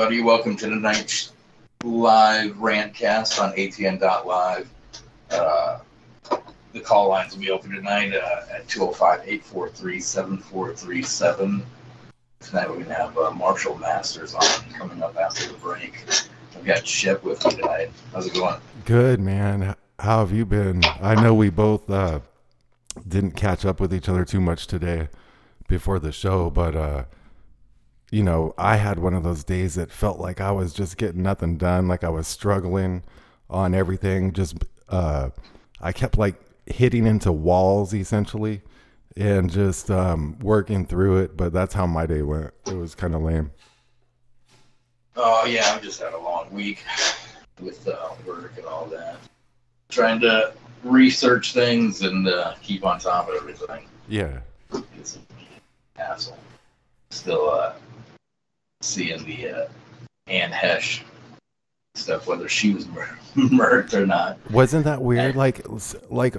everybody. Welcome to tonight's live rantcast on atn.live. The call lines will be open tonight at 205-843-7437. Tonight we're going to have Marshall Masters on coming up after the break. I've got Shep with me tonight. How's it going? Good, man. How have you been? I know we both didn't catch up with each other too much today before the show, but you know, I had one of those days that felt like I was just getting nothing done, like I was struggling on everything. Just I kept like hitting into walls essentially and just working through it. But that's how my day went. It was kind of lame. Oh, yeah, I've just had a long week with work and all that. Trying to research things and keep on top of everything. Yeah. It's an asshole. Still seeing the Anne Heche stuff, whether she was murdered or not. Wasn't that weird? Like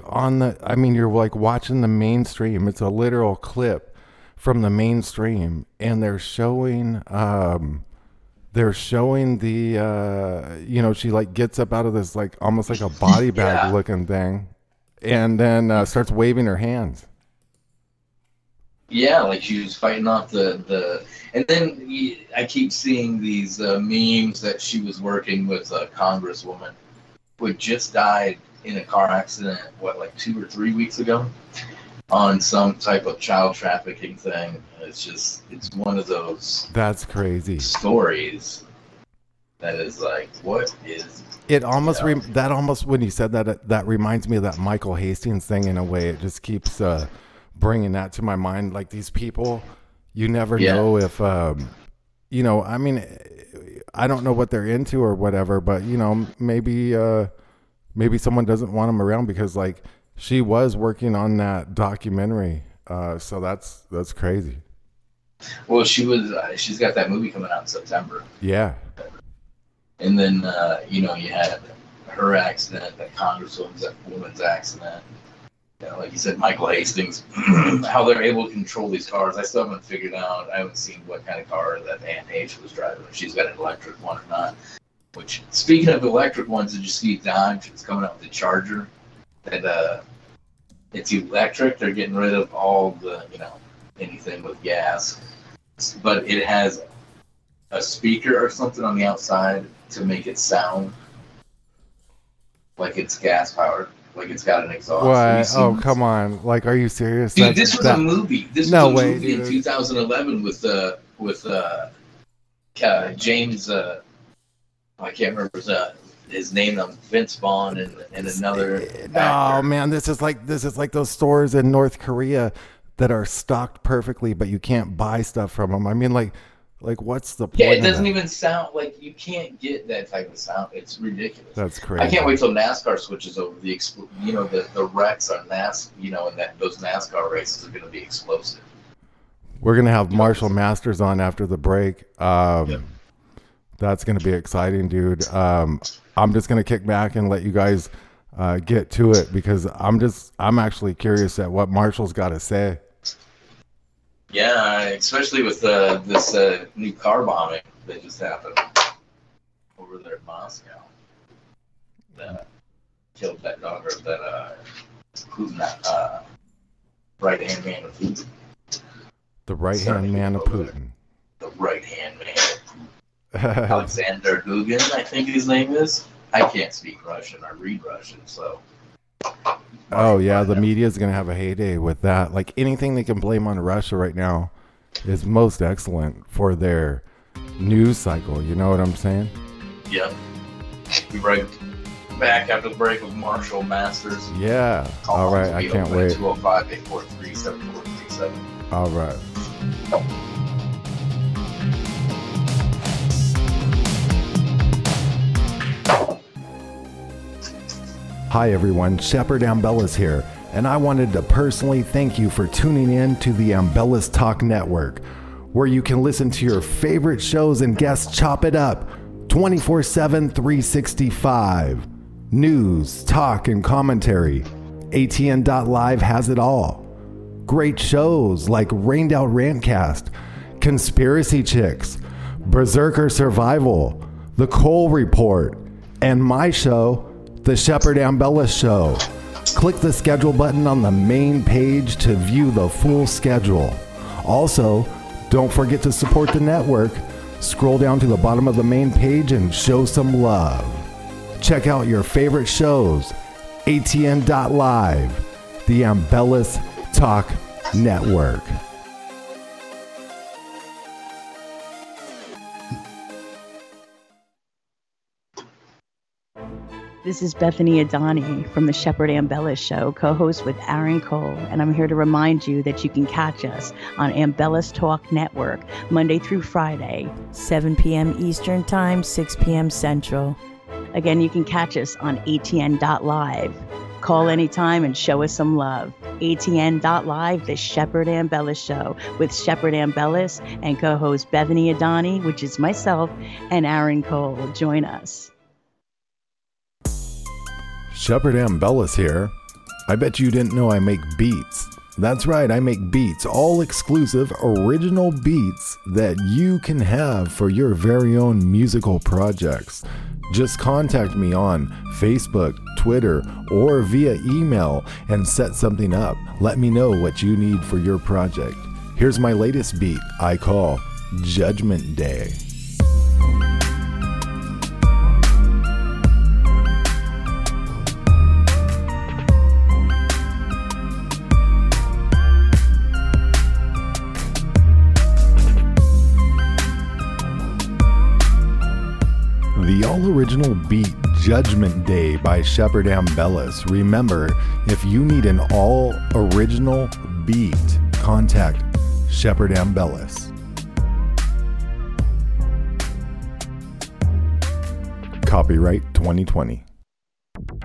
on the, I mean, you're like watching the mainstream. It's a literal clip from the mainstream, and they're showing the, you know, she like gets up out of this like almost like a body bag yeah. looking thing, and then starts waving her hands. Yeah, like she was fighting off the and then I keep seeing these memes that she was working with a congresswoman who had just died in a car accident, what, like 2 or 3 weeks ago, on some type of child trafficking thing. It's just, it's one of those. That's crazy. Stories that is like, what is it almost, you know? That almost, when you said that, that reminds me of that Michael Hastings thing in a way. It just keeps, bringing that to my mind, like these people, you never yeah. know if, you know, I mean, I don't know what they're into or whatever, but you know, maybe someone doesn't want them around because like she was working on that documentary. So that's crazy. Well, she was, she's got that movie coming out in September. Yeah. And then, you know, you had her accident, that congresswoman's accident. Yeah, like you said, Michael Hastings, how they're able to control these cars. I still haven't figured out. I haven't seen what kind of car that Anne Heche was driving, if she's got an electric one or not. Which, speaking of electric ones, did you see Dodge? It's coming out with the Charger. That it's electric. They're getting rid of all the, you know, anything with gas. But it has a speaker or something on the outside to make it sound like it's gas powered. Like it's got an exhaust. What? Oh, come on! Like, are you serious? Dude, this was a movie. This was a movie in 2011 with James. I can't remember his name. Vince Vaughn and another. Oh man, this is like those stores in North Korea that are stocked perfectly, but you can't buy stuff from them. I mean, like what's the point? Yeah, it doesn't even sound like you can't get that type of sound. It's ridiculous. That's crazy. I can't wait till NASCAR switches over. You know, the wrecks on NASCAR, you know, and that those NASCAR races are going to be explosive. We're going to have Marshall Masters on after the break. Yep. That's going to be exciting, dude. I'm just going to kick back and let you guys get to it because I'm actually curious at what Marshall's got to say. Yeah, especially with this new car bombing that just happened over there in Moscow. That killed that daughter of that Putin, right-hand man of Putin. The right-hand man of Putin. The right-hand man of Putin. Alexander Dugin, I think his name is. I can't speak Russian. I read Russian, so... Oh yeah, the media is going to have a heyday with that. Like anything they can blame on Russia right now is most excellent for their news cycle. You know what I'm saying? Yep. Be right back after the break with Marshall Masters. Yeah. All right, I can't wait. 205-843-7437. All right. Hi everyone, Shepard Ambellas here, and I wanted to personally thank you for tuning in to the Ambellas Talk Network, where you can listen to your favorite shows and guests chop it up 24/7, 365. News, talk, and commentary. ATN.live has it all. Great shows like Rained Out Rantcast, Conspiracy Chicks, Berserker Survival, The Cole Report, and my show, The Shepard Ambellas Show. Click the schedule button on the main page to view the full schedule. Also, don't forget to support the network. Scroll down to the bottom of the main page and show some love. Check out your favorite shows, atn.live, the Ambellas Talk Network. This is Bethany Adani from The Shepard Ambellas Show, co-host with Aaron Cole, and I'm here to remind you that you can catch us on Ambellas Talk Network, Monday through Friday, 7 p.m. Eastern Time, 6 p.m. Central. Again, you can catch us on atn.live. Call anytime and show us some love. atn.live, The Shepard Ambellas Show, with Shepard Ambellas and co-host Bethany Adani, which is myself, and Aaron Cole. Join us. Shepard Ambellas here. I bet you didn't know I make beats. That's right, I make beats, all exclusive, original beats that you can have for your very own musical projects. Just contact me on Facebook, Twitter, or via email and set something up. Let me know what you need for your project. Here's my latest beat I call Judgment Day. The all-original beat Judgment Day by Shepard Ambellas. Remember, if you need an all-original beat, contact Shepard Ambellas. Copyright 2020.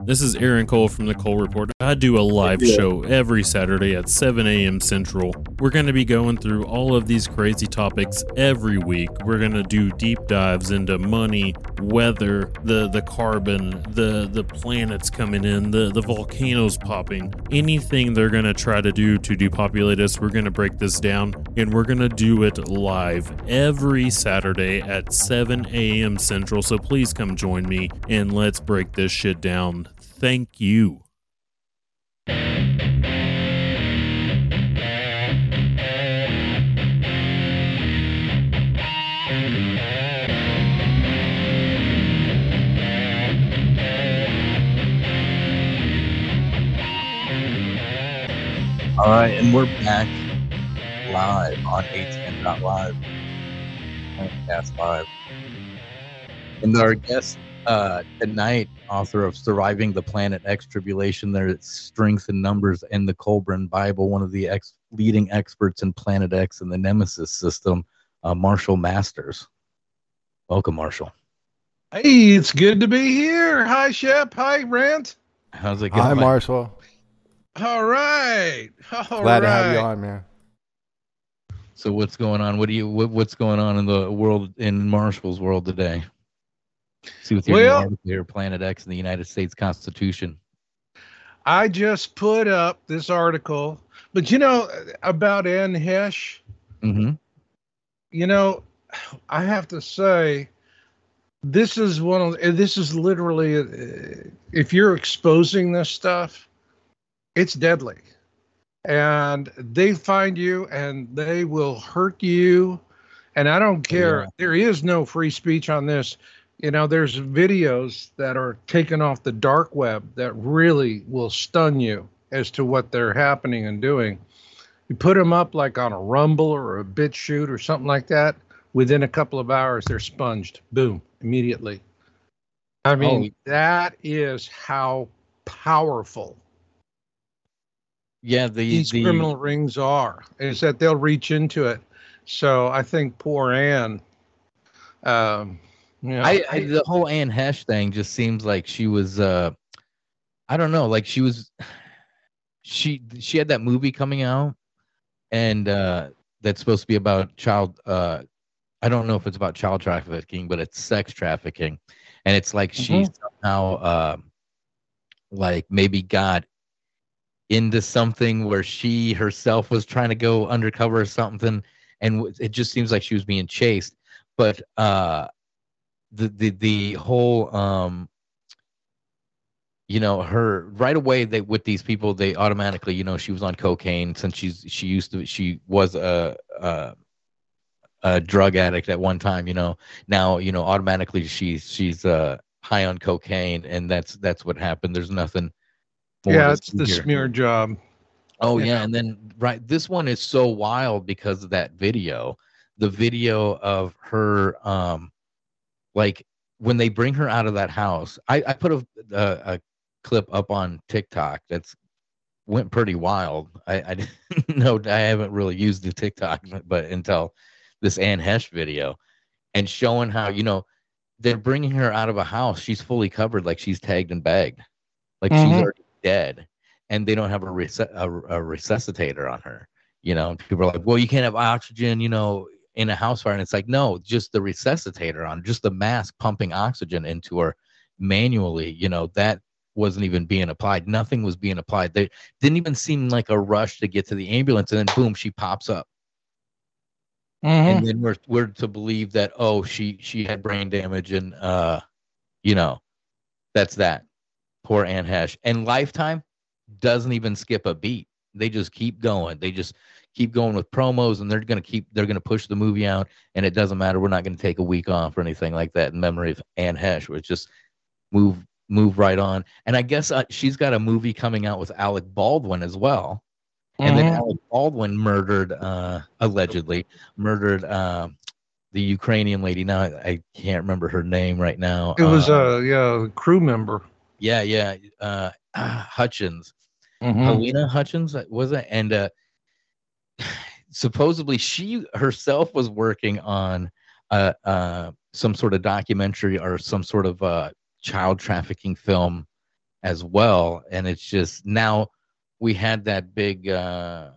This is Aaron Cole from The Cole Report. I do a live show every Saturday at 7 a.m. Central. We're going to be going through all of these crazy topics every week. We're going to do deep dives into money, weather, the carbon, the planets coming in, the volcanoes popping. Anything they're going to try to do to depopulate us, we're going to break this down, and we're going to do it live every Saturday at 7 a.m. Central. So please come join me, and let's break this shit down. Thank you. All right, and we're back live on atn.live. That's live. And our guest tonight, author of Surviving the Planet X Tribulation, There's Strength in Numbers in the Colburn Bible, one of the leading experts in Planet X and the Nemesis system, Marshall Masters. Welcome, Marshall. Hey, it's good to be here. Hi, Shep. Hi, Rant. How's it going? Hi, Marshall. All right. Glad to have you on, man. So what's going on? What's going on in the world, in Marshall's world today? See with your Planet X in the United States Constitution. I just put up this article, but you know about Anne Heche. Mm-hmm. You know, I have to say, this is literally, if you're exposing this stuff, it's deadly, and they find you and they will hurt you. And I don't care. Yeah. There is no free speech on this. You know, there's videos that are taken off the dark web that really will stun you as to what they're happening and doing. You put them up like on a Rumble or a BitChute or something like that. Within a couple of hours, they're sponged. Boom, immediately. I mean, that is how powerful these criminal rings are, is that they'll reach into it. So I think poor Anne. The whole Anne Heche thing just seems like she was, I don't know, like she had that movie coming out, and that's supposed to be about child. I don't know if it's about child trafficking, but it's sex trafficking, and it's like she somehow, like maybe got into something where she herself was trying to go undercover or something, and it just seems like she was being chased. But the whole, you know, her right away, they, with these people, they automatically, you know, she was on cocaine since she was a drug addict at one time, you know. Now, you know, automatically she's high on cocaine, and that's what happened. There's nothing more. Yeah, it's the smear job. Oh yeah. And then right, this one is so wild because of that video. The video of her, like when they bring her out of that house, I put a clip up on TikTok that's went pretty wild. I didn't know, I haven't really used the TikTok, but until this Anne Heche video, and showing how, you know, they're bringing her out of a house. She's fully covered, like she's tagged and bagged, like she's already dead, and they don't have a resuscitator on her. You know, people are like, well, you can't have oxygen, you know, in a house fire. And it's like, no, just the resuscitator on, just the mask pumping oxygen into her manually. You know, that wasn't even being applied. Nothing was being applied. They didn't even seem like a rush to get to the ambulance. And then, boom, she pops up. And then we're to believe that, oh, she had brain damage, and you know, that's that. Poor Anne Heche. And Lifetime doesn't even skip a beat. They just keep going. They just keep going with promos, and they're gonna push the movie out, and it doesn't matter. We're not gonna take a week off or anything like that in memory of Anne Heche. We're just move right on. And I guess she's got a movie coming out with Alec Baldwin as well. And then Alec Baldwin allegedly murdered the Ukrainian lady. Now I can't remember her name right now. It was a crew member. Yeah. Hutchins. Halyna Hutchins, was it? And supposedly she herself was working on some sort of documentary or some sort of child trafficking film as well. And it's just now. We had that big, you know,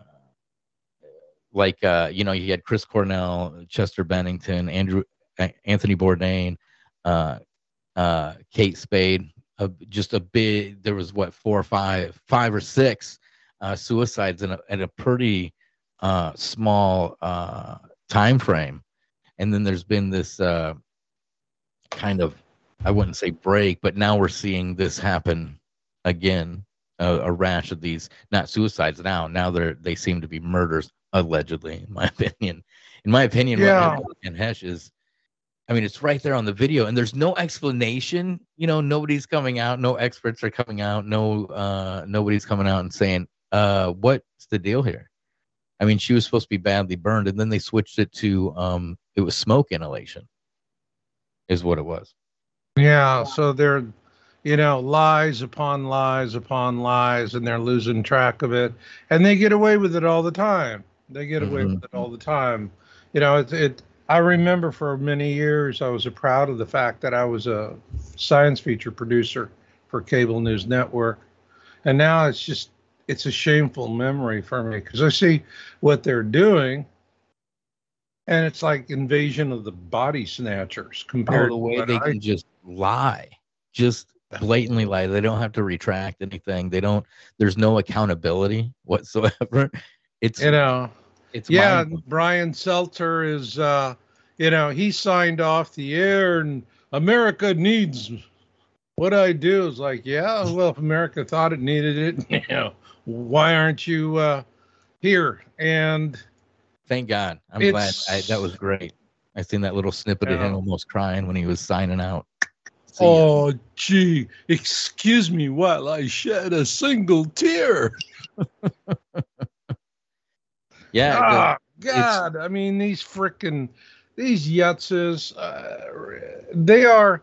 you had Chris Cornell, Chester Bennington, Andrew Anthony Bourdain, Kate Spade. There was what, five or six suicides in a pretty small time frame. And then there's been this kind of, I wouldn't say break, but now we're seeing this happen again. A rash of these, not suicides now they seem to be murders, allegedly, in my opinion. Yeah. And Heche is, I mean, it's right there on the video, and there's no explanation. You know, nobody's coming out, no experts are coming out, no nobody's coming out and saying what's the deal here. I mean, she was supposed to be badly burned, and then they switched it to it was smoke inhalation is what it was. Yeah, so they're, you know, lies upon lies upon lies, and they're losing track of it. And they get away with it all the time. You know, I remember for many years, I was proud of the fact that I was a science feature producer for Cable News Network. And now it's a shameful memory for me, because I see what they're doing. And it's like Invasion of the Body Snatchers compared to what they can just lie. Just blatantly lie. They don't have to retract anything. There's no accountability whatsoever. It's, you know, it's, yeah. Brian Stelter is, you know, he signed off the air, and America needs what I do. Is like, yeah, well, if America thought it needed it, you know, why aren't you here? And thank God. I'm glad. That was great. I seen that little snippet of him almost crying when he was signing out. Oh, gee, excuse me while I shed a single tear. Yeah. God, I mean, these yutzes, they are,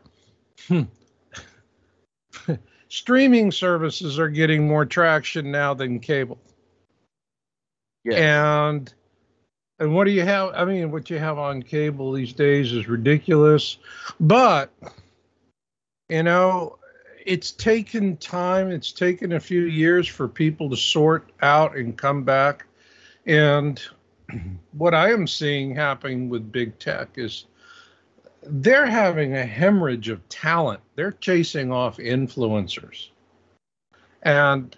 streaming services are getting more traction now than cable. Yeah. And what do you have? I mean, what you have on cable these days is ridiculous, but... You know, it's taken time. It's taken a few years for people to sort out and come back. And what I am seeing happening with big tech is they're having a hemorrhage of talent. They're chasing off influencers. And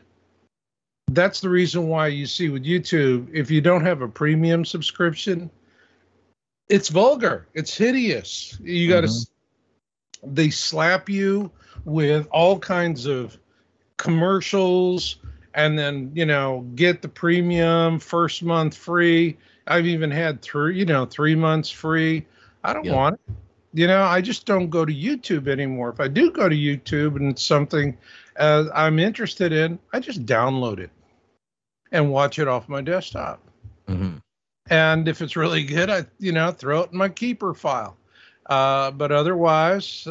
that's the reason why you see with YouTube, if you don't have a premium subscription, It's vulgar. It's hideous. You got to. Mm-hmm. They slap you with all kinds of commercials, and then get the premium, first month free. I've even had 3 months free. I don't want it. I just don't go to YouTube anymore. If I do go to YouTube and it's something I'm interested in, I just download it and watch it off my desktop. Mm-hmm. And if it's really good, I, throw it in my keeper file. But otherwise,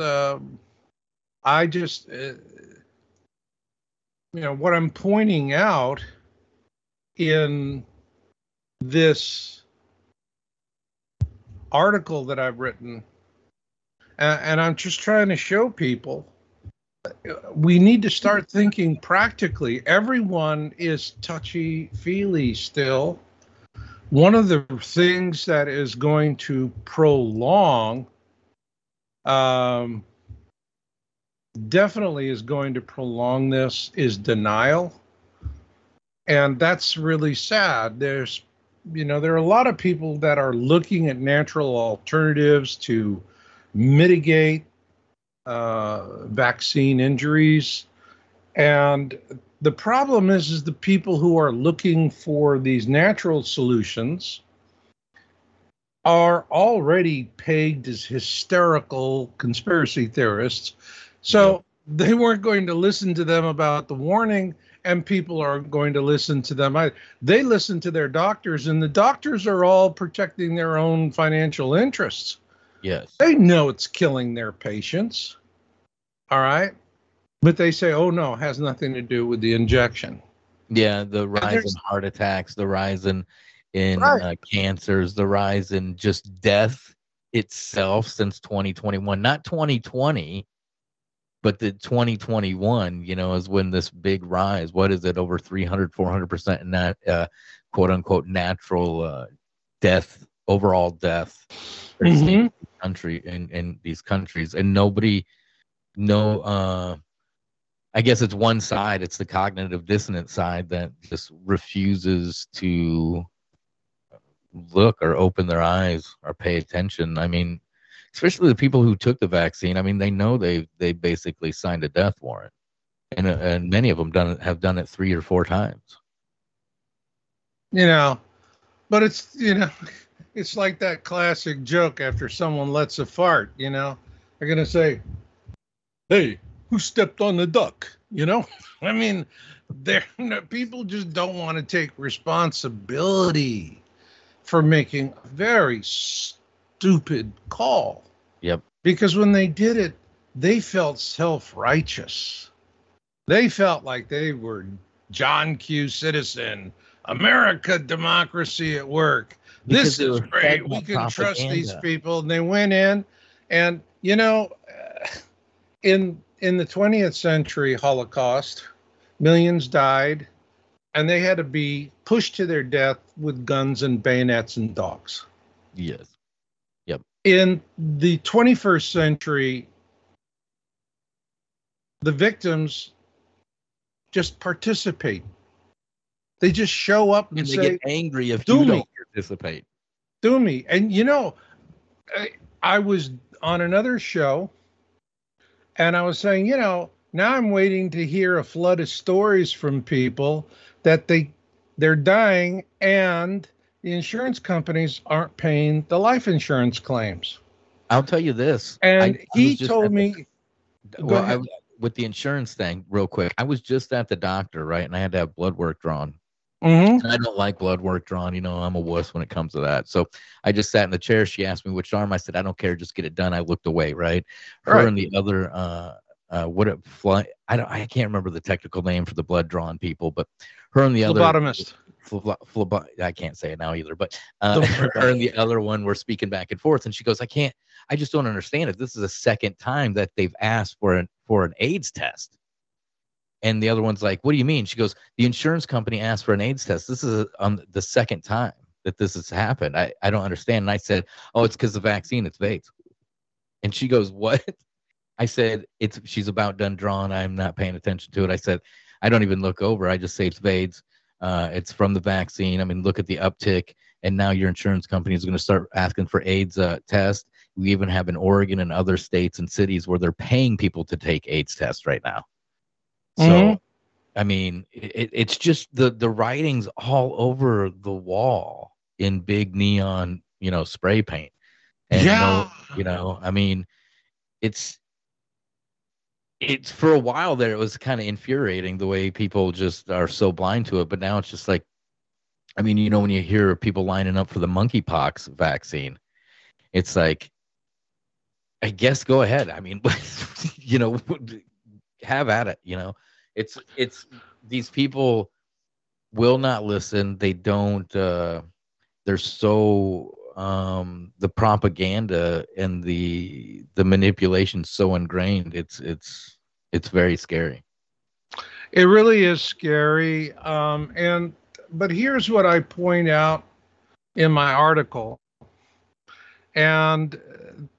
I just, what I'm pointing out in this article that I've written, and I'm just trying to show people we need to start thinking practically. Everyone is touchy-feely still. One of the things that is going to prolong, definitely is going to prolong this, is denial. And that's really sad. There's, there are a lot of people that are looking at natural alternatives to mitigate vaccine injuries, and the problem is the people who are looking for these natural solutions are already pegged as hysterical conspiracy theorists, so they weren't going to listen to them about the warning, and people aren't going to listen to them. They listen to their doctors, and the doctors are all protecting their own financial interests. Yes. They know it's killing their patients, all right? But they say, oh, no, it has nothing to do with the injection. Yeah, the rise in heart attacks, the rise in cancers, the rise in just death itself since 2021. Not 2020, but the 2021, is when this big rise, what is it, over 300, 400% in that quote-unquote natural death, overall death. Mm-hmm. Country in these countries, and I guess it's one side, it's the cognitive dissonance side that just refuses to look or open their eyes or pay attention. I mean, especially the people who took the vaccine, I mean, they know they basically signed a death warrant, and many of them have done it 3 or 4 times, but it's it's like that classic joke after someone lets a fart, They're going to say, hey, who stepped on the duck? I mean, people just don't want to take responsibility for making a very stupid call. Yep. Because when they did it, they felt self-righteous. They felt like they were John Q. Citizen, America, democracy at work. Because this is great. We can trust these people. And they went in, and in the 20th century Holocaust, millions died, and they had to be pushed to their death with guns and bayonets and dogs. Yes. Yep. In the 21st century, the victims just participate. They just show up and say, get angry if you don't participate. Do me. And, I was on another show, and I was saying, now I'm waiting to hear a flood of stories from people that they're dying and the insurance companies aren't paying the life insurance claims. I'll tell you this. And he told me. With the insurance thing, real quick, I was just at the doctor, right? And I had to have blood work drawn. Mm-hmm. And I don't like blood work drawn. I'm a wuss when it comes to that. So I just sat in the chair. She asked me which arm. I said, I don't care. Just get it done. I looked away, right? Her and the other, I can't remember the technical name for the blood drawn people, but her and the other. Phlebotomist. I can't say it now either, but her and the other one were speaking back and forth, and she goes, I just don't understand it. This is the second time that they've asked for an AIDS test. And the other one's like, what do you mean? She goes, the insurance company asked for an AIDS test. This is the second time that this has happened. I don't understand. And I said, oh, it's because the vaccine, it's VAIDS. And she goes, what? I said, she's about done drawing. I'm not paying attention to it. I said, I don't even look over. I just say it's VAIDS. It's from the vaccine. I mean, look at the uptick. and now your insurance company is going to start asking for AIDS tests. We even have in Oregon and other states and cities where they're paying people to take AIDS tests right now. So, I mean, it's just the writing's all over the wall in big neon, you know, spray paint. And I mean, it's for a while there, it was kind of infuriating the way people just are so blind to it. But now it's just like, I mean, you know, when you hear people lining up for the monkeypox vaccine, it's like, I guess go ahead. I mean, you know, have at it. You know, it's these people will not listen. They don't. They're so the propaganda and the manipulation so ingrained. It's very scary. It really is scary. But here's what I point out in my article. And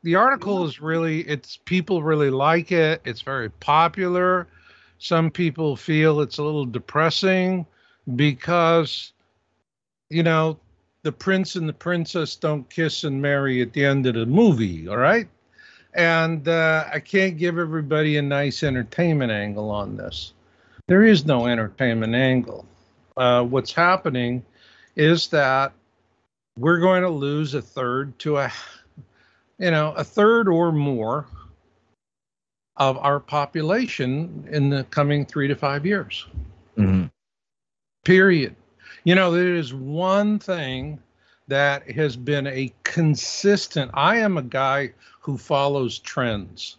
the article is really, it's people really like it. It's very popular. Some people feel it's a little depressing because, you know, the prince and the princess don't kiss and marry at the end of the movie. All right. And I can't give everybody a nice entertainment angle on this. There is no entertainment angle. What's happening is that we're going to lose a third to a third or more of our population in the coming 3 to 5 years. Mm-hmm. Period. You know, there is one thing that has been a consistent. I am a guy who follows trends.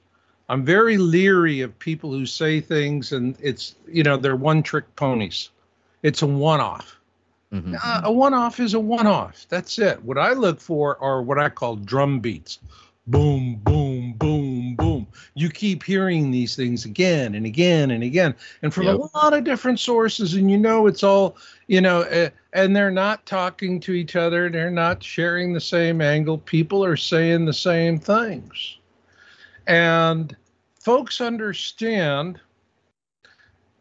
I'm very leery of people who say things and it's, you know, they're one-trick ponies. It's a one-off. Mm-hmm. A one-off is a one-off. That's it. What I look for are what I call drum beats. Boom, boom, boom, boom. You keep hearing these things again and again and again. And from a lot of different sources. And, you know, it's all, you know, and they're not talking to each other. They're not sharing the same angle. People are saying the same things. And folks understand.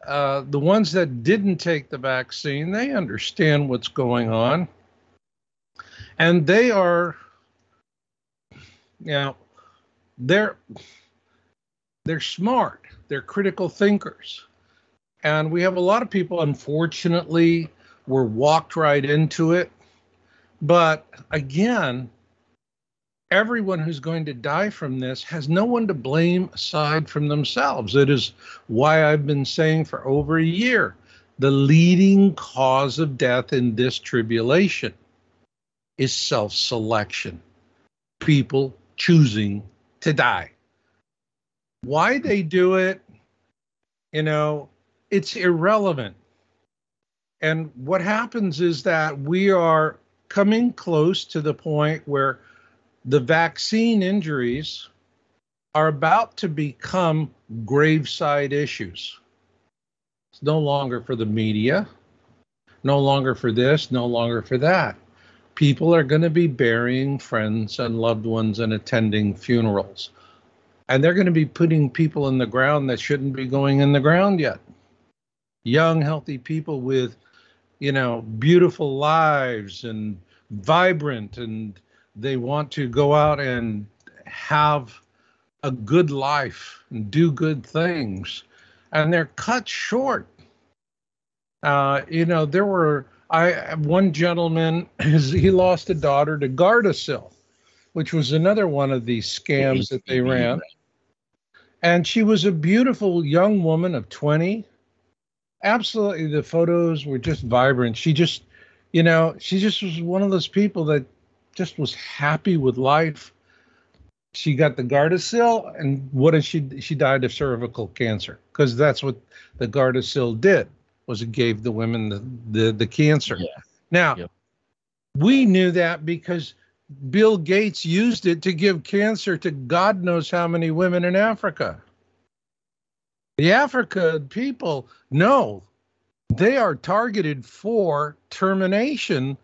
The ones that didn't take the vaccine, they understand what's going on. And they are, you know, they're smart. They're critical thinkers. And we have a lot of people, unfortunately, were walked right into it. But again, everyone who's going to die from this has no one to blame aside from themselves. It is why I've been saying for over a year, the leading cause of death in this tribulation is self-selection. People choosing to die. Why they do it, you know, it's irrelevant. And what happens is that we are coming close to the point where the vaccine injuries are about to become graveside issues. It's no longer for the media, no longer for this, no longer for that. People are going to be burying friends and loved ones and attending funerals. And they're going to be putting people in the ground that shouldn't be going in the ground yet. Young, healthy people with, you know, beautiful lives and vibrant, and they want to go out and have a good life and do good things. And they're cut short. You know, there were, one gentleman, he lost a daughter to Gardasil, which was another one of these scams that they ran. And she was a beautiful young woman of 20. Absolutely, the photos were just vibrant. She just, you know, she just was one of those people that just was happy with life. She got the Gardasil, and what did she died of cervical cancer, because that's what the Gardasil did, was it gave the women the cancer. Yeah. Now, we knew that because Bill Gates used it to give cancer to God knows how many women in Africa. The African people know they are targeted for termination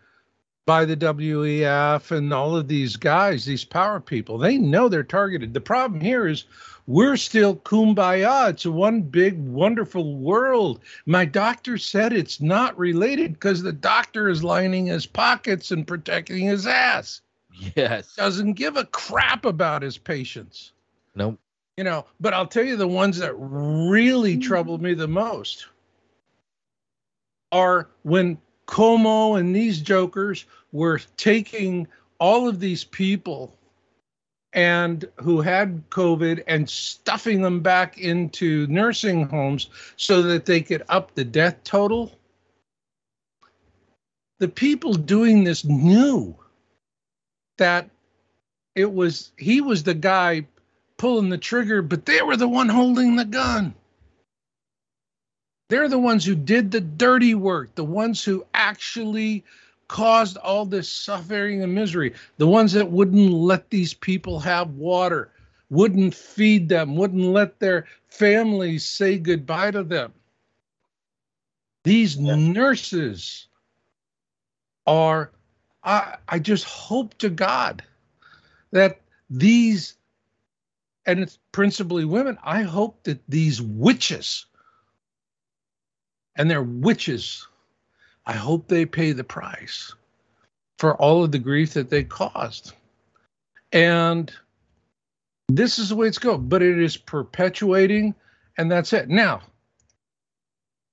by the WEF and all of these guys, these power people. They know they're targeted. The problem here is we're still kumbaya. It's one big, wonderful world. My doctor said it's not related because the doctor is lining his pockets and protecting his ass. Yes. Doesn't give a crap about his patients. Nope. You know, but I'll tell you the ones that really troubled me the most are when Cuomo and these jokers were taking all of these people and who had COVID and stuffing them back into nursing homes so that they could up the death total. The people doing this knew that it was, he was the guy pulling the trigger, but they were the one holding the gun. They're the ones who did the dirty work, the ones who actually caused all this suffering and misery, the ones that wouldn't let these people have water, wouldn't feed them, wouldn't let their families say goodbye to them. These nurses are, I just hope to God that these, and it's principally women, I hope that these witches, and they're witches, I hope they pay the price for all of the grief that they caused. And this is the way it's going, but it is perpetuating, and that's it. Now,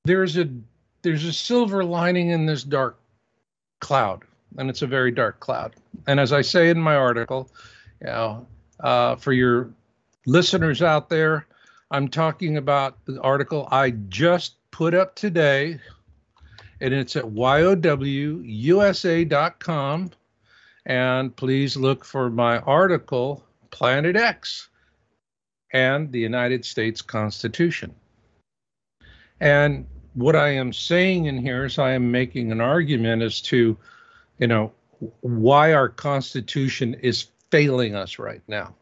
there's a silver lining in this dark cloud, and it's a very dark cloud. And as I say in my article, you know, for your listeners out there, I'm talking about the article I just put up today, and it's at yowusa.com, and please look for my article, Planet X and the United States Constitution. And what I am saying in here is I am making an argument as to, you know, why our Constitution is failing us right now.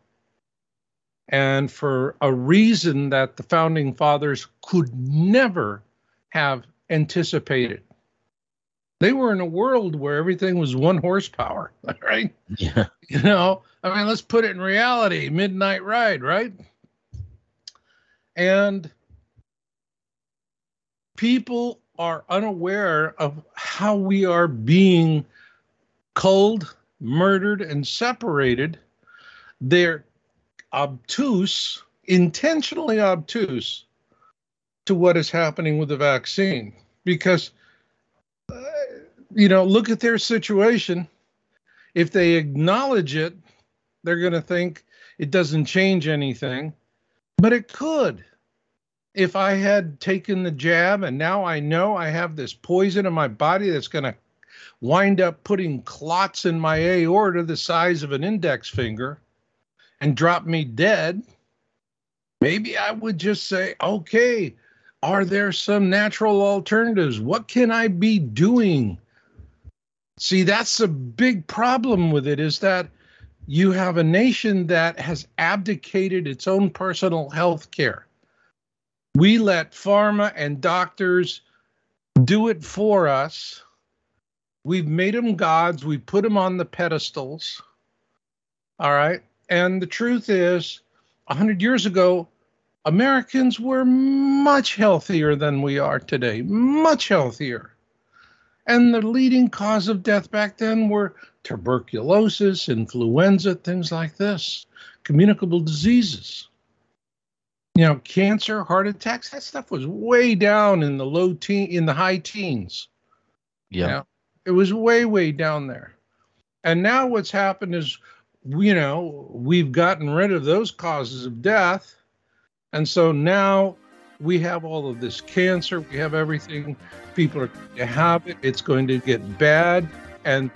And for a reason that the Founding Fathers could never have anticipated. They were in a world where everything was one horsepower, right? Yeah. You know, I mean, let's put it in reality, midnight ride, right? And people are unaware of how we are being culled, murdered, and separated. They're obtuse, intentionally obtuse to what is happening with the vaccine, because you know, look at their situation. If they acknowledge it, they're going to think it doesn't change anything, but it could. If I had taken the jab and now I know I have this poison in my body that's going to wind up putting clots in my aorta the size of an index finger and drop me dead, maybe I would just say, okay, are there some natural alternatives? What can I be doing? See, that's a big problem with it, is that you have a nation that has abdicated its own personal health care. We let pharma and doctors do it for us. We've made them gods. We put them on the pedestals. All right. And the truth is, 100 years ago, Americans were much healthier than we are today, much healthier. And the leading cause of death back then were tuberculosis, influenza, things like this, communicable diseases. You know, cancer, heart attacks, that stuff was way down in the high teens. Yeah. You know, it was way, way down there. And now what's happened is, you know, we've gotten rid of those causes of death. And so now we have all of this cancer. We have everything. People are going to have it. It's going to get bad. And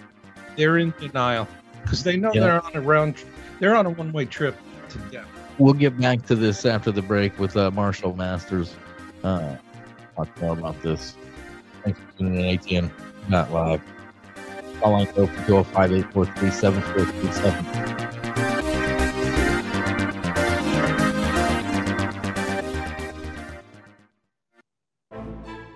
they're in denial because they know they're on a one-way trip to death. We'll get back to this after the break with Marshall Masters. Talk more about this. Thanks for tuning in to atn.live. Call on 205-843-7437.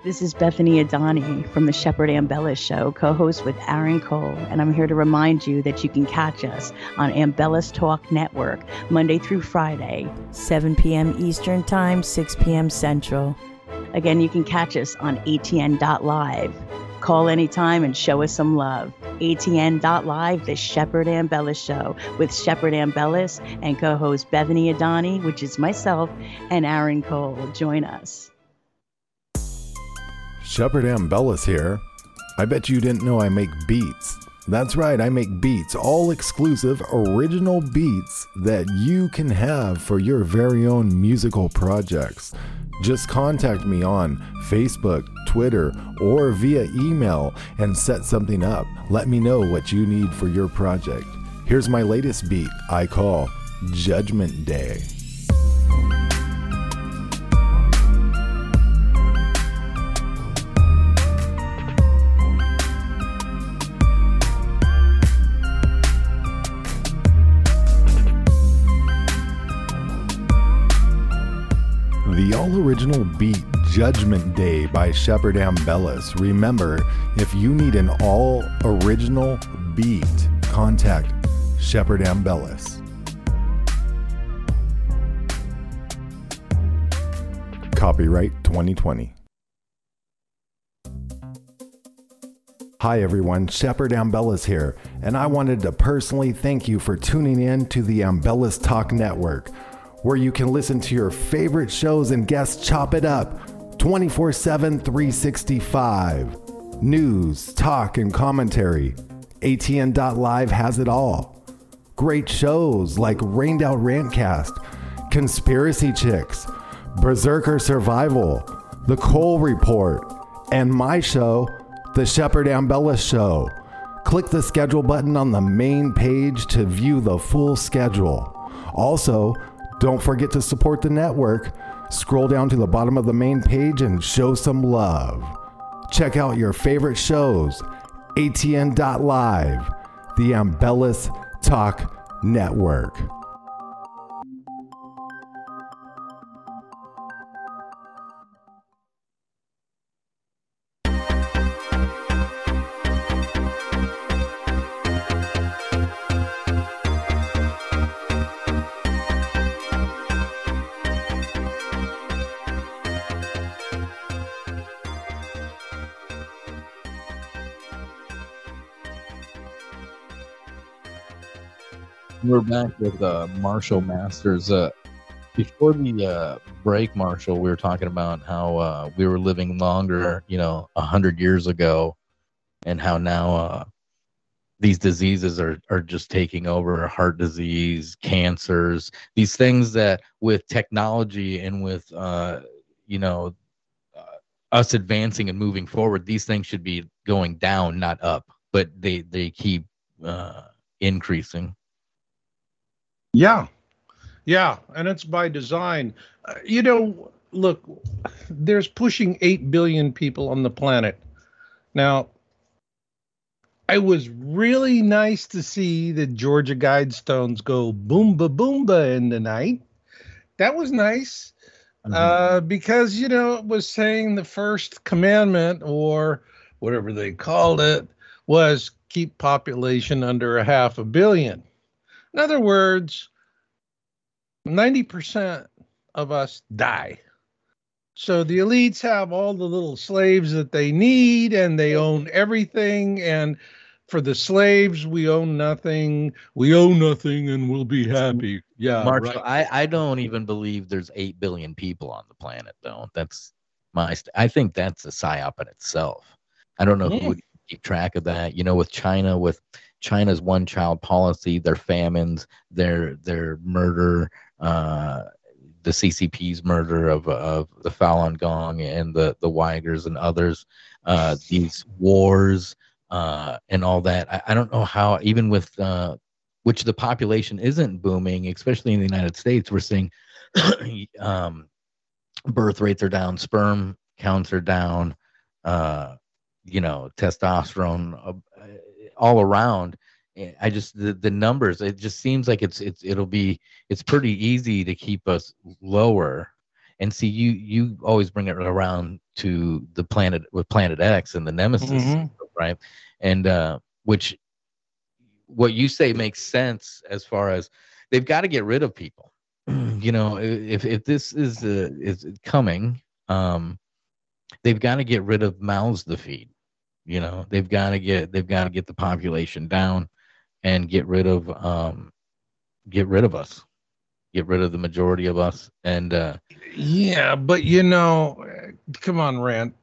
This is Bethany Adani from The Shepard Ambellas Show, co-host with Aaron Cole, and I'm here to remind you that you can catch us on Ambellas Talk Network, Monday through Friday, 7 p.m. Eastern Time, 6 p.m. Central. Again, you can catch us on atn.live. Call anytime and show us some love. atn.live, The Shepard Ambellas Show, with Shepard Ambellas and co-host Bethany Adani, which is myself, and Aaron Cole. Join us. Shepard Ambellas here. I bet you didn't know I make beats. That's right, I make beats, all exclusive, original beats that you can have for your very own musical projects. Just contact me on Facebook, Twitter, or via email and set something up. Let me know what you need for your project. Here's my latest beat I call Judgment Day. The all-original beat, Judgment Day by Shepard Ambellas. Remember, if you need an all-original beat, contact Shepard Ambellas. Copyright 2020. Hi everyone, Shepard Ambellas here, and I wanted to personally thank you for tuning in to the Ambellas Talk Network, where you can listen to your favorite shows and guests chop it up 24/7, 365. News, talk, and commentary. ATN.live has it all. Great shows like Rained Out Rantcast, Conspiracy Chicks, Berserker Survival, The Cole Report, and my show, The Shepard Ambellas Show. Click the schedule button on the main page to view the full schedule. Also, don't forget to support the network. Scroll down to the bottom of the main page and show some love. Check out your favorite shows. ATN.live, the Ambellas Talk Network. We're back with Marshall Masters. Before the break, Marshall, we were talking about how we were living longer, 100 years ago, and how now these diseases are just taking over. Heart disease, cancers, these things that with technology and with us advancing and moving forward, these things should be going down, not up, but they keep increasing. Yeah. And it's by design. Look, there's pushing 8 billion people on the planet. Now, it was really nice to see the Georgia Guidestones go boomba boomba in the night. That was nice because, it was saying the first commandment, or whatever they called it, was keep population under 500 million. In other words, 90% of us die. So the elites have all the little slaves that they need, and they own everything. And for the slaves, we own nothing, and we'll be happy. Yeah, Marshall, right. I don't even believe there's 8 billion people on the planet, though. That's I think that's a psyop in itself. I don't know who would keep track of that. With China, with China's one-child policy, their famines, their murder, the CCP's murder of the Falun Gong and the Uyghurs and others, these wars and all that. I don't know how, even with which the population isn't booming, especially in the United States, we're seeing birth rates are down, sperm counts are down, testosterone. All around, I just the numbers. It just seems like it's pretty easy to keep us lower, And see, you always bring it around to the planet with Planet X and the Nemesis, right? And which what you say makes sense as far as they've got to get rid of people. You know, if this is coming, they've got to get rid of mouths to feed. You know, they've got to get the population down and get rid of us. Get rid of the majority of us. And yeah, but you know, come on, Rant,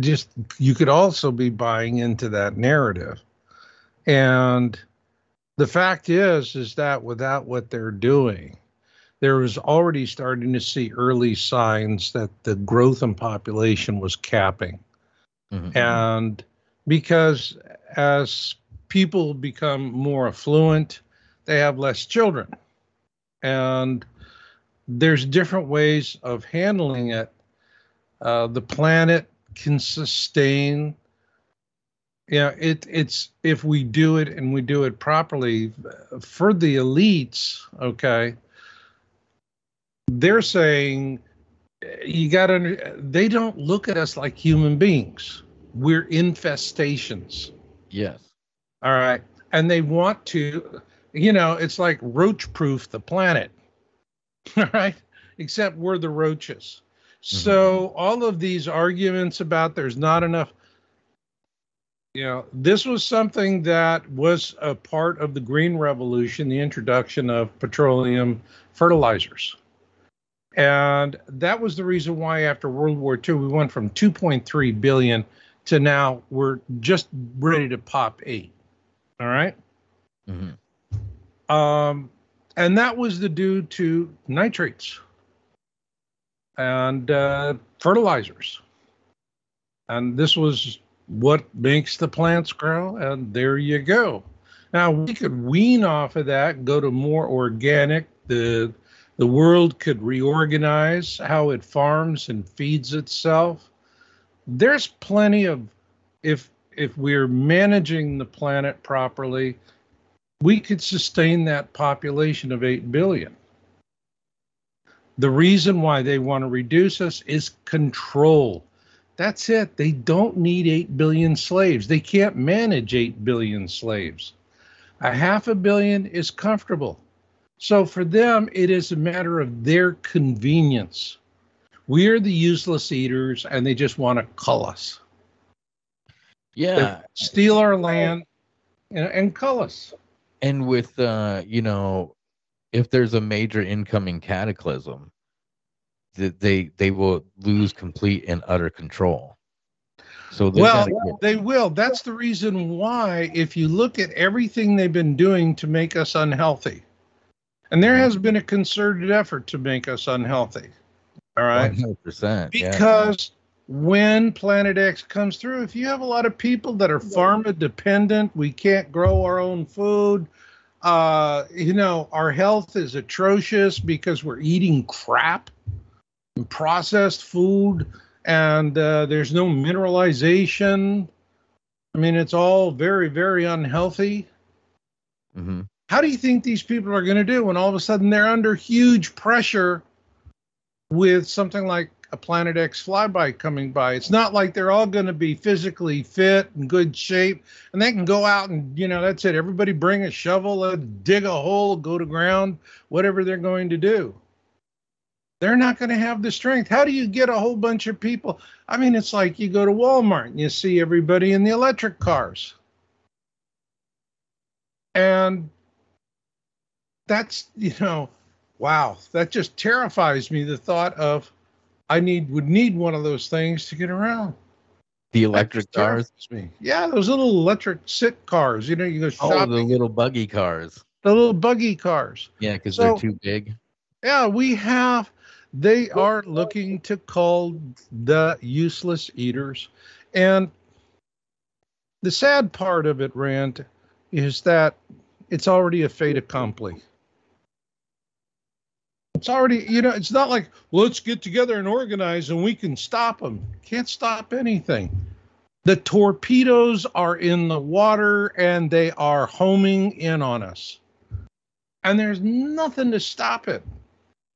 just, you could also be buying into that narrative. And the fact is that without what they're doing, there was already starting to see early signs that the growth in population was capping. And because as people become more affluent, they have less children. And there's different ways of handling it. The planet can sustain, you know, it's if we do it and we do it properly. For the elites, okay, they're saying they don't look at us like human beings. We're infestations. Yes. All right. And they want to. You know, it's like roach-proof the planet, right? Except we're the roaches. So all of these arguments about there's not enough, you know, this was something that was a part of the Green Revolution, the introduction of petroleum fertilizers. And that was the reason why after World War II, we went from 2.3 billion to now we're just ready to pop 8. All right? And that was due to nitrates and fertilizers. And this was what makes the plants grow. And there you go. Now, we could wean off of that, go to more organic. The world could reorganize how it farms and feeds itself. There's plenty of, if we're managing the planet properly, we could sustain that population of 8 billion. The reason why they want to reduce us is control. That's it. They don't need 8 billion slaves. They can't manage 8 billion slaves. 500 million is comfortable. So for them, it is a matter of their convenience. We're the useless eaters, and they just want to cull us. Yeah. They steal our land and cull us. And with, you know, if there's a major incoming cataclysm, they will lose complete and utter control. So they will. That's the reason why, if you look at everything they've been doing to make us unhealthy, and there has been a concerted effort to make us unhealthy. All right. 100%. Because when Planet X comes through, if you have a lot of people that are pharma dependent, we can't grow our own food, you know, our health is atrocious because we're eating crap and processed food, and there's no mineralization. I mean, it's all very, very unhealthy. How do you think these people are going to do when all of a sudden they're under huge pressure with something like a Planet X flyby coming by? It's not like they're all going to be physically fit and good shape and they can go out and, you know, that's it. Everybody bring a shovel, dig a hole, go to ground, whatever they're going to do. They're not going to have the strength. How do you get a whole bunch of people? I mean, it's like you go to Walmart and you see everybody in the electric cars. And that's, you know, wow, that just terrifies me, the thought of I would need one of those things to get around. The electric cars? Yeah, those little electric sit cars. You know, you go shopping. Oh, the little buggy cars. The little buggy cars. Yeah, because they're too big. Yeah, they are looking to cull the useless eaters. And the sad part of it, Rand, is that it's already a fait accompli. It's already, you know, it's not like, let's get together and organize and we can stop them. Can't stop anything. The torpedoes are in the water and they are homing in on us. And there's nothing to stop it.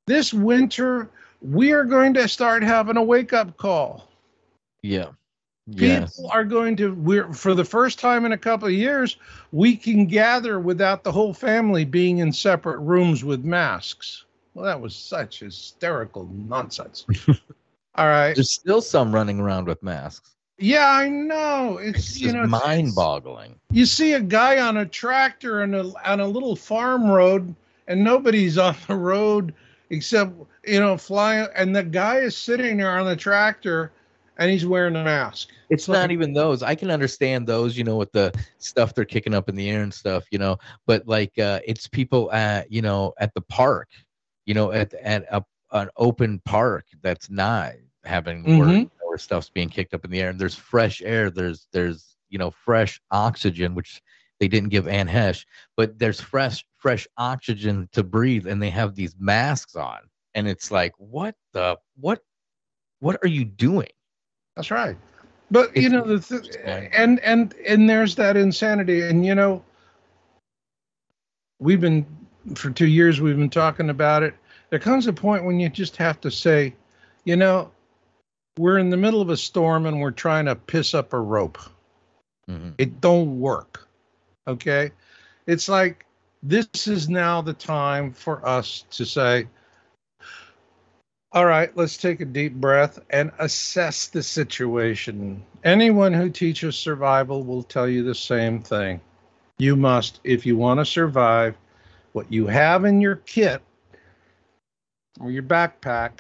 This winter, we're going to start having a wake-up call. Yeah. Yes. People are going to, for the first time in a couple of years, we can gather without the whole family being in separate rooms with masks. Well, that was such hysterical nonsense. All right. There's still some running around with masks. Yeah, I know. It's you know, mind-boggling. You see a guy on a tractor on a little farm road, and nobody's on the road except, you know, flying. And the guy is sitting there on the tractor, and he's wearing a mask. It's like, not even those. I can understand those, you know, with the stuff they're kicking up in the air and stuff, you know. But, like, it's people, you know, at the park, you know, at an open park that's not having where stuff's being kicked up in the air. And there's fresh air. There's you know, fresh oxygen, which they didn't give Anne Heche. But there's fresh oxygen to breathe, and they have these masks on. And it's like, what are you doing? That's right. But, you know, and there's that insanity. And, you know, for 2 years, we've been talking about it. There comes a point when you just have to say, you know, we're in the middle of a storm and we're trying to piss up a rope. Mm-hmm. It don't work. Okay. It's like, this is now the time for us to say, all right, let's take a deep breath and assess the situation. Anyone who teaches survival will tell you the same thing. You must, if you want to survive, what you have in your kit or your backpack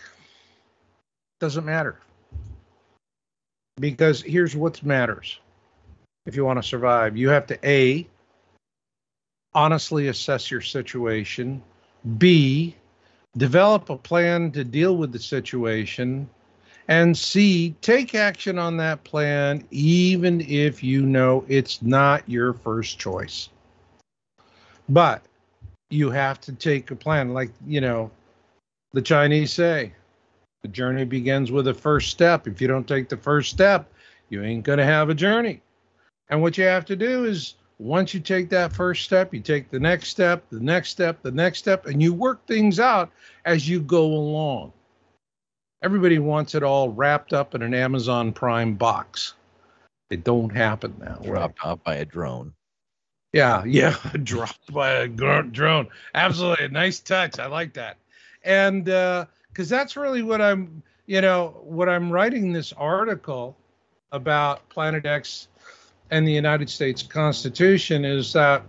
doesn't matter. Because here's what matters. If you want to survive, you have to A, honestly assess your situation, B, develop a plan to deal with the situation, and C, take action on that plan, even if you know it's not your first choice. But you have to take a plan. Like, you know, the Chinese say, the journey begins with a first step. If you don't take the first step, you ain't going to have a journey. And what you have to do is, once you take that first step, you take the next step, the next step, the next step, and you work things out as you go along. Everybody wants it all wrapped up in an Amazon Prime box. It don't happen that way. Dropped off by a drone. Yeah, dropped by a drone. Absolutely, a nice touch. I like that. And because that's really what I'm, you know, what I'm writing this article about Planet X and the United States Constitution is that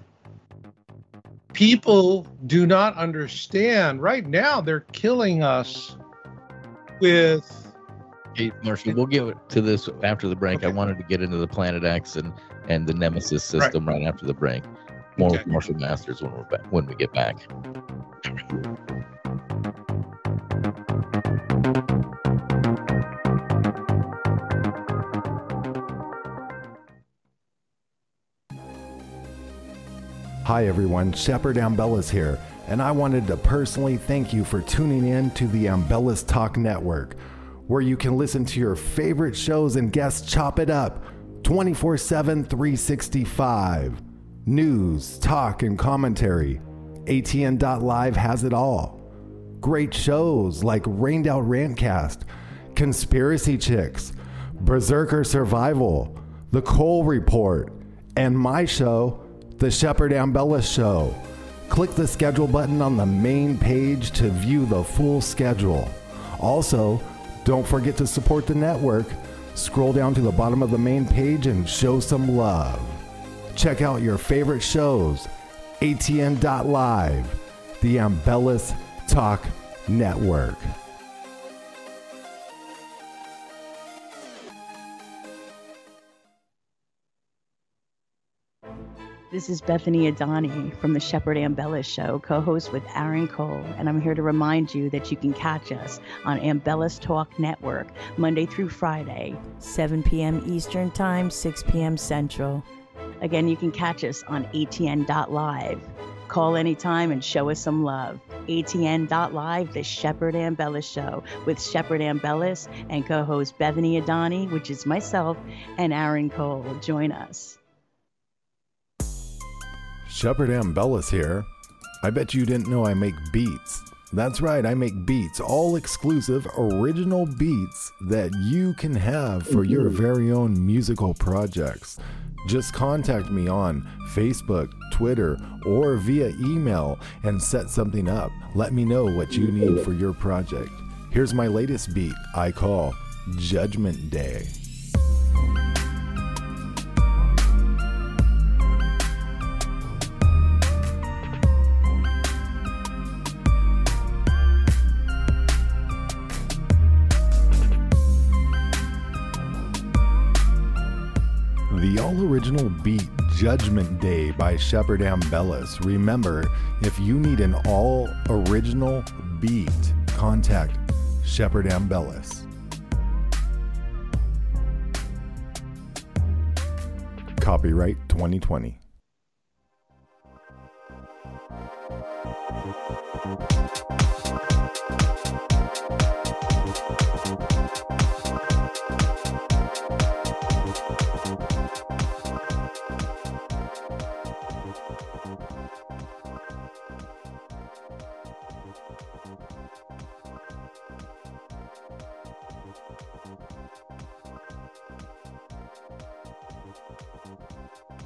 people do not understand. Right now, they're killing us with... Hey, Marshall, we'll get to this after the break. Okay. I wanted to get into the Planet X and the Nemesis system right after the break. More with Marshall Masters when we get back. Hi everyone, Shepard Ambellas here, and I wanted to personally thank you for tuning in to the Ambellas Talk Network, where you can listen to your favorite shows and guests chop it up 24/7, 365. News, talk, and commentary. atn.live has it all. Great shows like Rained Out Rantcast, Conspiracy Chicks, Berserker Survival, The Cole Report, and my show, The Shepard Ambellas Show. Click the schedule button on the main page to view the full schedule. Also, don't forget to support the network. Scroll down to the bottom of the main page and show some love. Check out your favorite shows. atn.live, the Ambellas Talk Network. This is Bethany Adani from The Shepard Ambellas Show, co-host with Aaron Cole, and I'm here to remind you that you can catch us on Ambellas Talk Network, Monday through Friday, 7 p.m. Eastern Time, 6 p.m. Central. Again, you can catch us on atn.live. Call anytime and show us some love. atn.live, The Shepard Ambellas Show, with Shepard Ambellas and co-host Bethany Adani, which is myself, and Aaron Cole. Join us. Shepard Ambellas here. I bet you didn't know I make beats. That's right, I make beats, all exclusive, original beats that you can have for your very own musical projects. Just contact me on Facebook, Twitter, or via email and set something up. Let me know what you need for your project. Here's my latest beat I call Judgment Day. The all-original beat Judgment Day by Shepard Ambellas. Remember, if you need an all-original beat, contact Shepard Ambellas. Copyright 2020.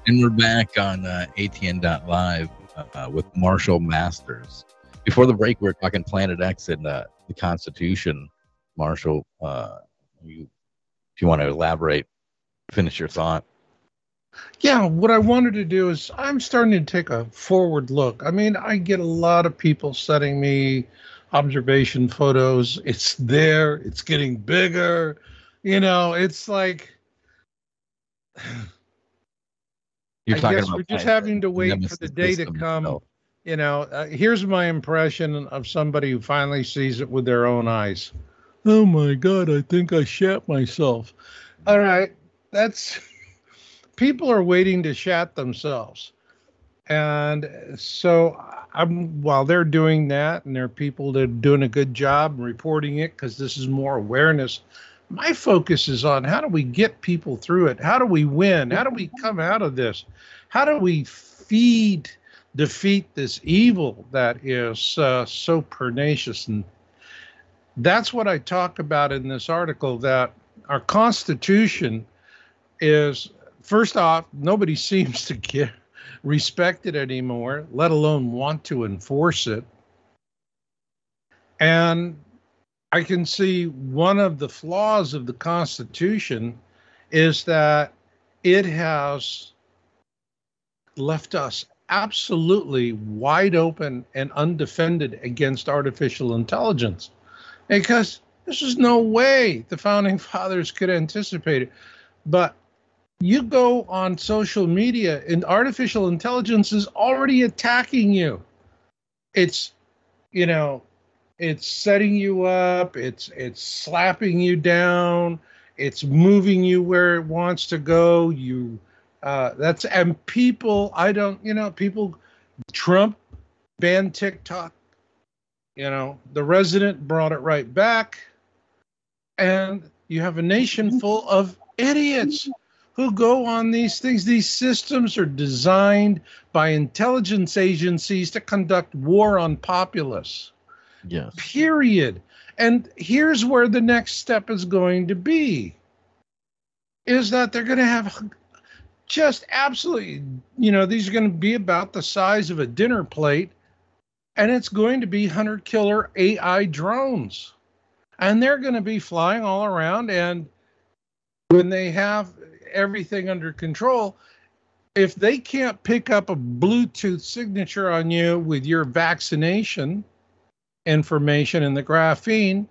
And we're back on atn.live with Marshall Masters. Before the break, we were talking Planet X and the Constitution. Marshall, if you want to elaborate, finish your thought. Yeah, what I wanted to do is I'm starting to take a forward look. I mean, I get a lot of people sending me observation photos. It's there. It's getting bigger. You know, it's like... You're I guess we're just having to wait Nemesis for the day to come. Itself. You know, here's my impression of somebody who finally sees it with their own eyes. Oh my God, I think I shat myself. All right, that's people are waiting to shat themselves. And so I'm while they're doing that and there are people that are doing a good job reporting it because this is more awareness. My focus is on how do we get people through it? How do we win? How do we come out of this? How do we defeat this evil that is so pernicious? And that's what I talk about in this article, that our Constitution is, first off, nobody seems to respect it anymore, let alone want to enforce it. And I can see one of the flaws of the Constitution is that it has left us absolutely wide open and undefended against artificial intelligence, because this is no way the Founding Fathers could anticipate it. But you go on social media and artificial intelligence is already attacking you. It's setting you up, it's slapping you down, it's moving you where it wants to go. Trump banned TikTok. The resident brought it right back. And you have a nation full of idiots who go on these things. These systems are designed by intelligence agencies to conduct war on populace. Yes. Period. And here's where the next step is going to be, is that they're going to have just absolutely, these are going to be about the size of a dinner plate, and it's going to be 100-killer AI drones. And they're going to be flying all around, and when they have everything under control, if they can't pick up a Bluetooth signature on you with your vaccination information in the graphene,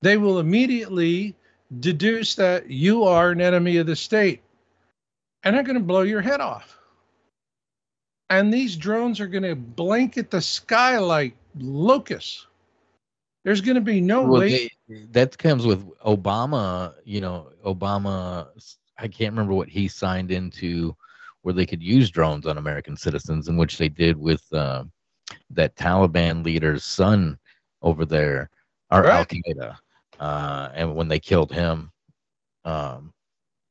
they will immediately deduce that you are an enemy of the state, and they're going to blow your head off. And these drones are going to blanket the sky like locusts. There's going to be no way. That comes with Obama. Obama, I can't remember what he signed into, where they could use drones on American citizens, in which they did with that Taliban leader's son over there, or right. Al Qaeda, and when they killed him, and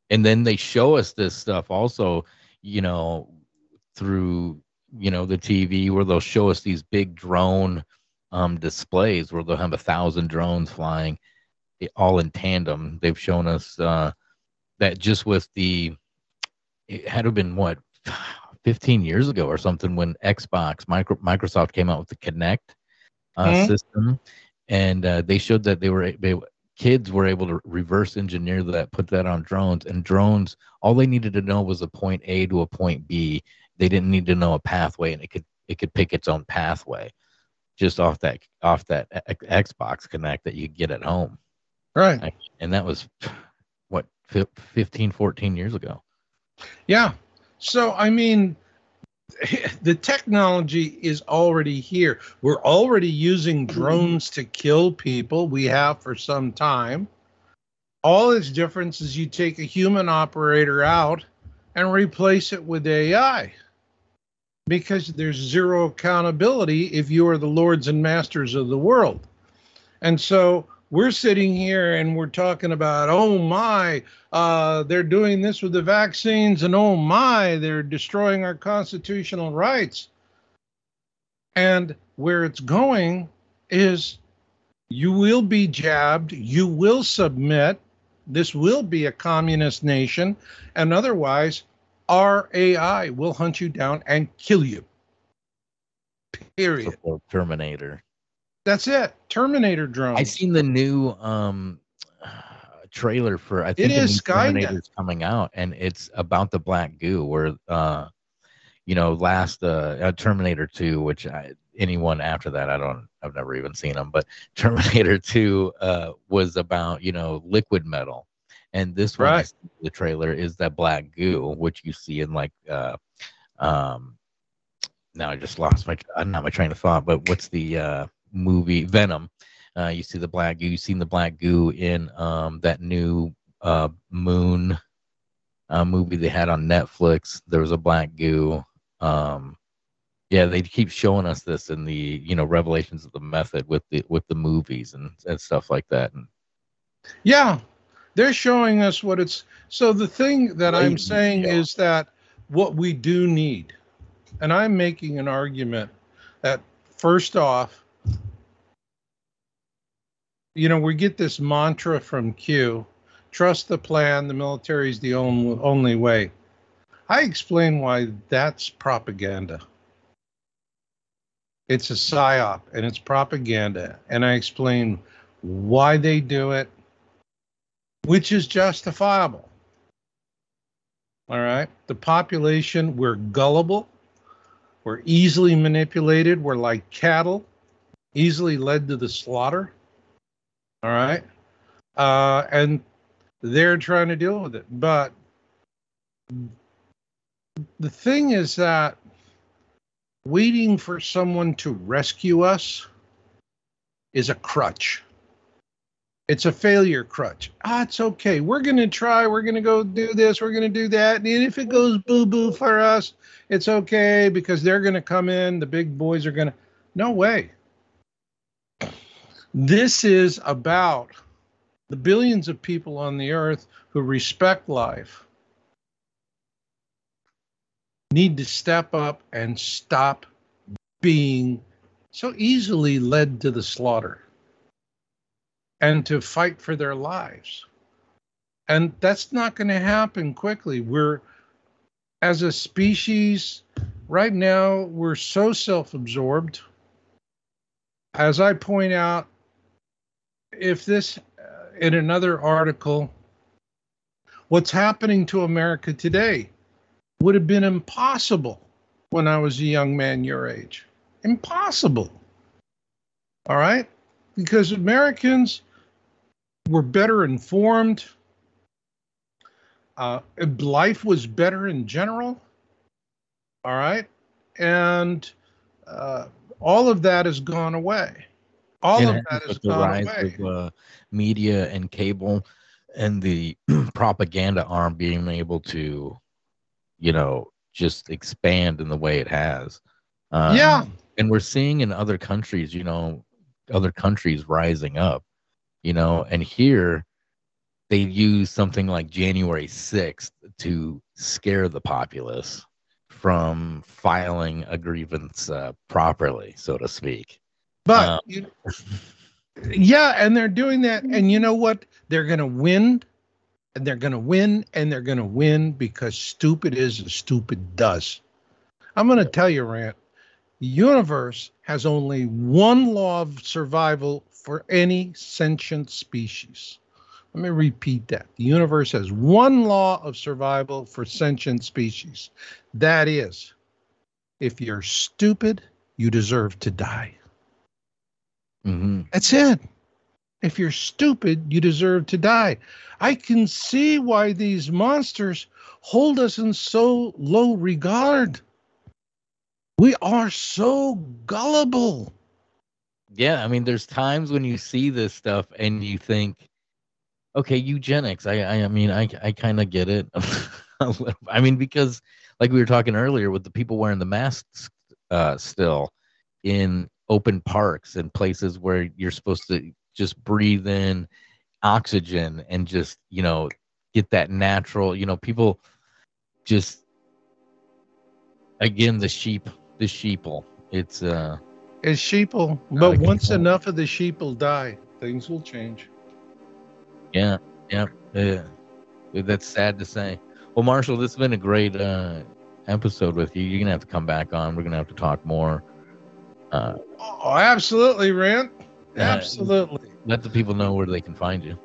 then they show us this stuff also, through the TV, where they'll show us these big drone displays where they'll have 1,000 drones flying all in tandem. They've shown us that just with the, it had to have been what, 15 years ago or something, when Xbox, Microsoft came out with the Kinect system, and they showed that kids were able to reverse engineer that, put that on drones, and drones, all they needed to know was a point A to a point B. They didn't need to know a pathway, and it could pick its own pathway just off that Xbox Kinect that you get at home. Right. And that was what, 15, 14 years ago. Yeah. So, I mean, the technology is already here. We're already using drones to kill people. We have for some time. All its difference is you take a human operator out and replace it with AI, because there's zero accountability if you are the lords and masters of the world. And so we're sitting here and we're talking about, oh my, they're doing this with the vaccines, and oh my, they're destroying our constitutional rights. And where it's going is, you will be jabbed, you will submit, this will be a communist nation, and otherwise our AI will hunt you down and kill you. Period. Terminator. That's it. Terminator drones. I seen the new trailer for, I think it is Terminator's coming out, and it's about the black goo where, Terminator 2, which anyone after that, I've never even seen them, but Terminator 2 was about, liquid metal. And this one, right, the trailer is that black goo, which you see in like, now I just lost my train of thought, but what's the movie Venom? You see the black goo. You've seen the black goo in that new Moon movie they had on Netflix. There was a black goo. Yeah, they keep showing us this in the Revelations of the Method with the movies and stuff like that. Yeah, they're showing us what it's. So the thing that I'm saying is that what we do need, and I'm making an argument that, first off, we get this mantra from Q, trust the plan, the military is the only way. I explain why that's propaganda. It's a psyop and it's propaganda. And I explain why they do it, which is justifiable. All right. The population, we're gullible. We're easily manipulated. We're like cattle, easily led to the slaughter. All right. And they're trying to deal with it. But the thing is that waiting for someone to rescue us is a crutch. It's a failure crutch. It's okay. We're going to try. We're going to go do this. We're going to do that. And if it goes boo-boo for us, it's okay, because they're going to come in. The big boys are going to. No way. This is about the billions of people on the earth who respect life need to step up and stop being so easily led to the slaughter, and to fight for their lives. And that's not going to happen quickly. We're, as a species, right now, we're so self-absorbed. As I point out, if this, in another article, what's happening to America today would have been impossible when I was a young man your age. Impossible. All right? Because Americans were better informed. Life was better in general. All right. And all of that has gone away. All of that has gone away. Media and cable and the propaganda arm being able to, just expand in the way it has. Yeah. And we're seeing in other countries, other countries rising up, and here they use something like January 6th to scare the populace from filing a grievance properly, so to speak. But yeah, and they're doing that. And you know what? They're going to win. And they're going to win, and they're going to win, because stupid is and stupid does. I'm going to tell you, Rant, the universe has only one law of survival for any sentient species. Let me repeat that. The universe has one law of survival for sentient species. That is, if you're stupid, you deserve to die. Mm-hmm. That's it. If you're stupid, you deserve to die. I can see why these monsters hold us in so low regard. We are so gullible. Yeah, I mean, there's times when you see this stuff and you think, okay, eugenics. I mean, I kind of get it. I mean, because like we were talking earlier with the people wearing the masks still in open parks and places where you're supposed to just breathe in oxygen and just, you know, get that natural, you know, people just, again, the sheeple. It's sheeple. But once enough of the sheeple die, things will change. Yeah. Yeah. Yeah. That's sad to say. Well, Marshall, this has been a great episode with you. You're going to have to come back on. We're going to have to talk more. Oh, absolutely, Rant. Absolutely. Let the people know where they can find you.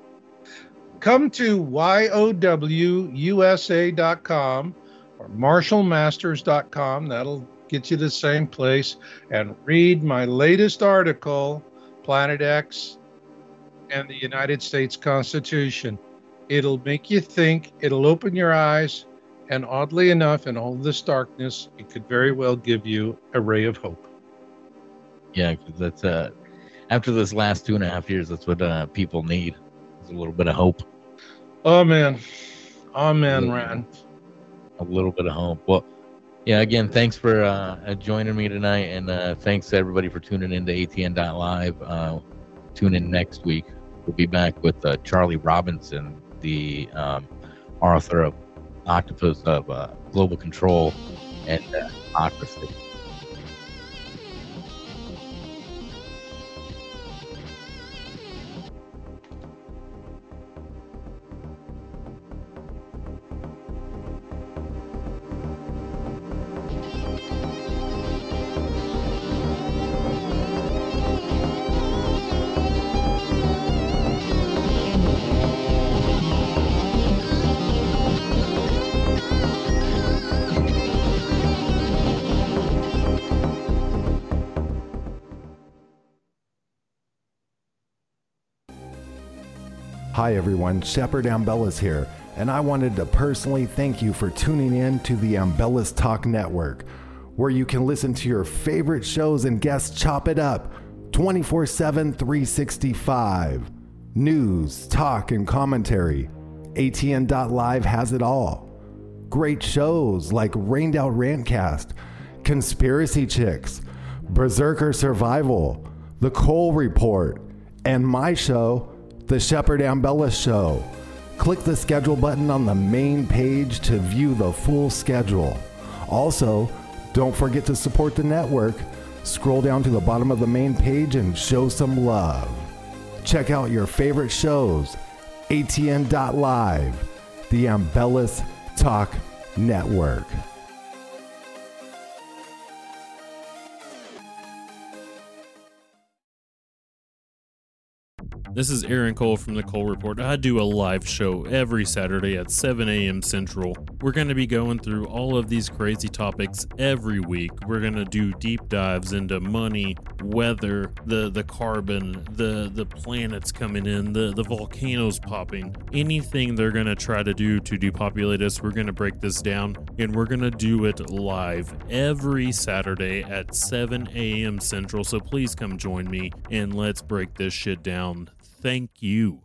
Come to yowusa.com or marshallmasters.com. That'll get you to the same place. And read my latest article, Planet X and the United States Constitution. It'll make you think. It'll open your eyes. And oddly enough, in all this darkness, it could very well give you a ray of hope. Yeah, because that's... after this last 2.5 years, that's what people need, is a little bit of hope. Oh, man. Oh, man, Ran. A little bit of hope. Well, yeah, again, thanks for joining me tonight, and thanks to everybody for tuning in to atn.live. Tune in next week. We'll be back with Charlie Robinson, the author of Octopus of Global Control and Democracy. Hi everyone, Shepard Ambellas here, and I wanted to personally thank you for tuning in to the Ambellas Talk Network, where you can listen to your favorite shows and guests chop it up 24/7, 365. News, talk, and commentary. ATN.live has it all. Great shows like Rained Out Rantcast, Conspiracy Chicks, Berserker Survival, The Cole Report, and my show, The Shepard Ambellas Show. Click the schedule button on the main page to view the full schedule. Also, don't forget to support the network. Scroll down to the bottom of the main page and show some love. Check out your favorite shows. ATN.live, the Ambellas Talk Network. This is Aaron Cole from The Cole Report. I do a live show every Saturday at 7 a.m. Central. We're going to be going through all of these crazy topics every week. We're going to do deep dives into money, weather, the carbon, the planets coming in, the volcanoes popping. Anything they're going to try to do to depopulate us, we're going to break this down, and we're going to do it live every Saturday at 7 a.m. Central. So please come join me, and let's break this shit down. Thank you.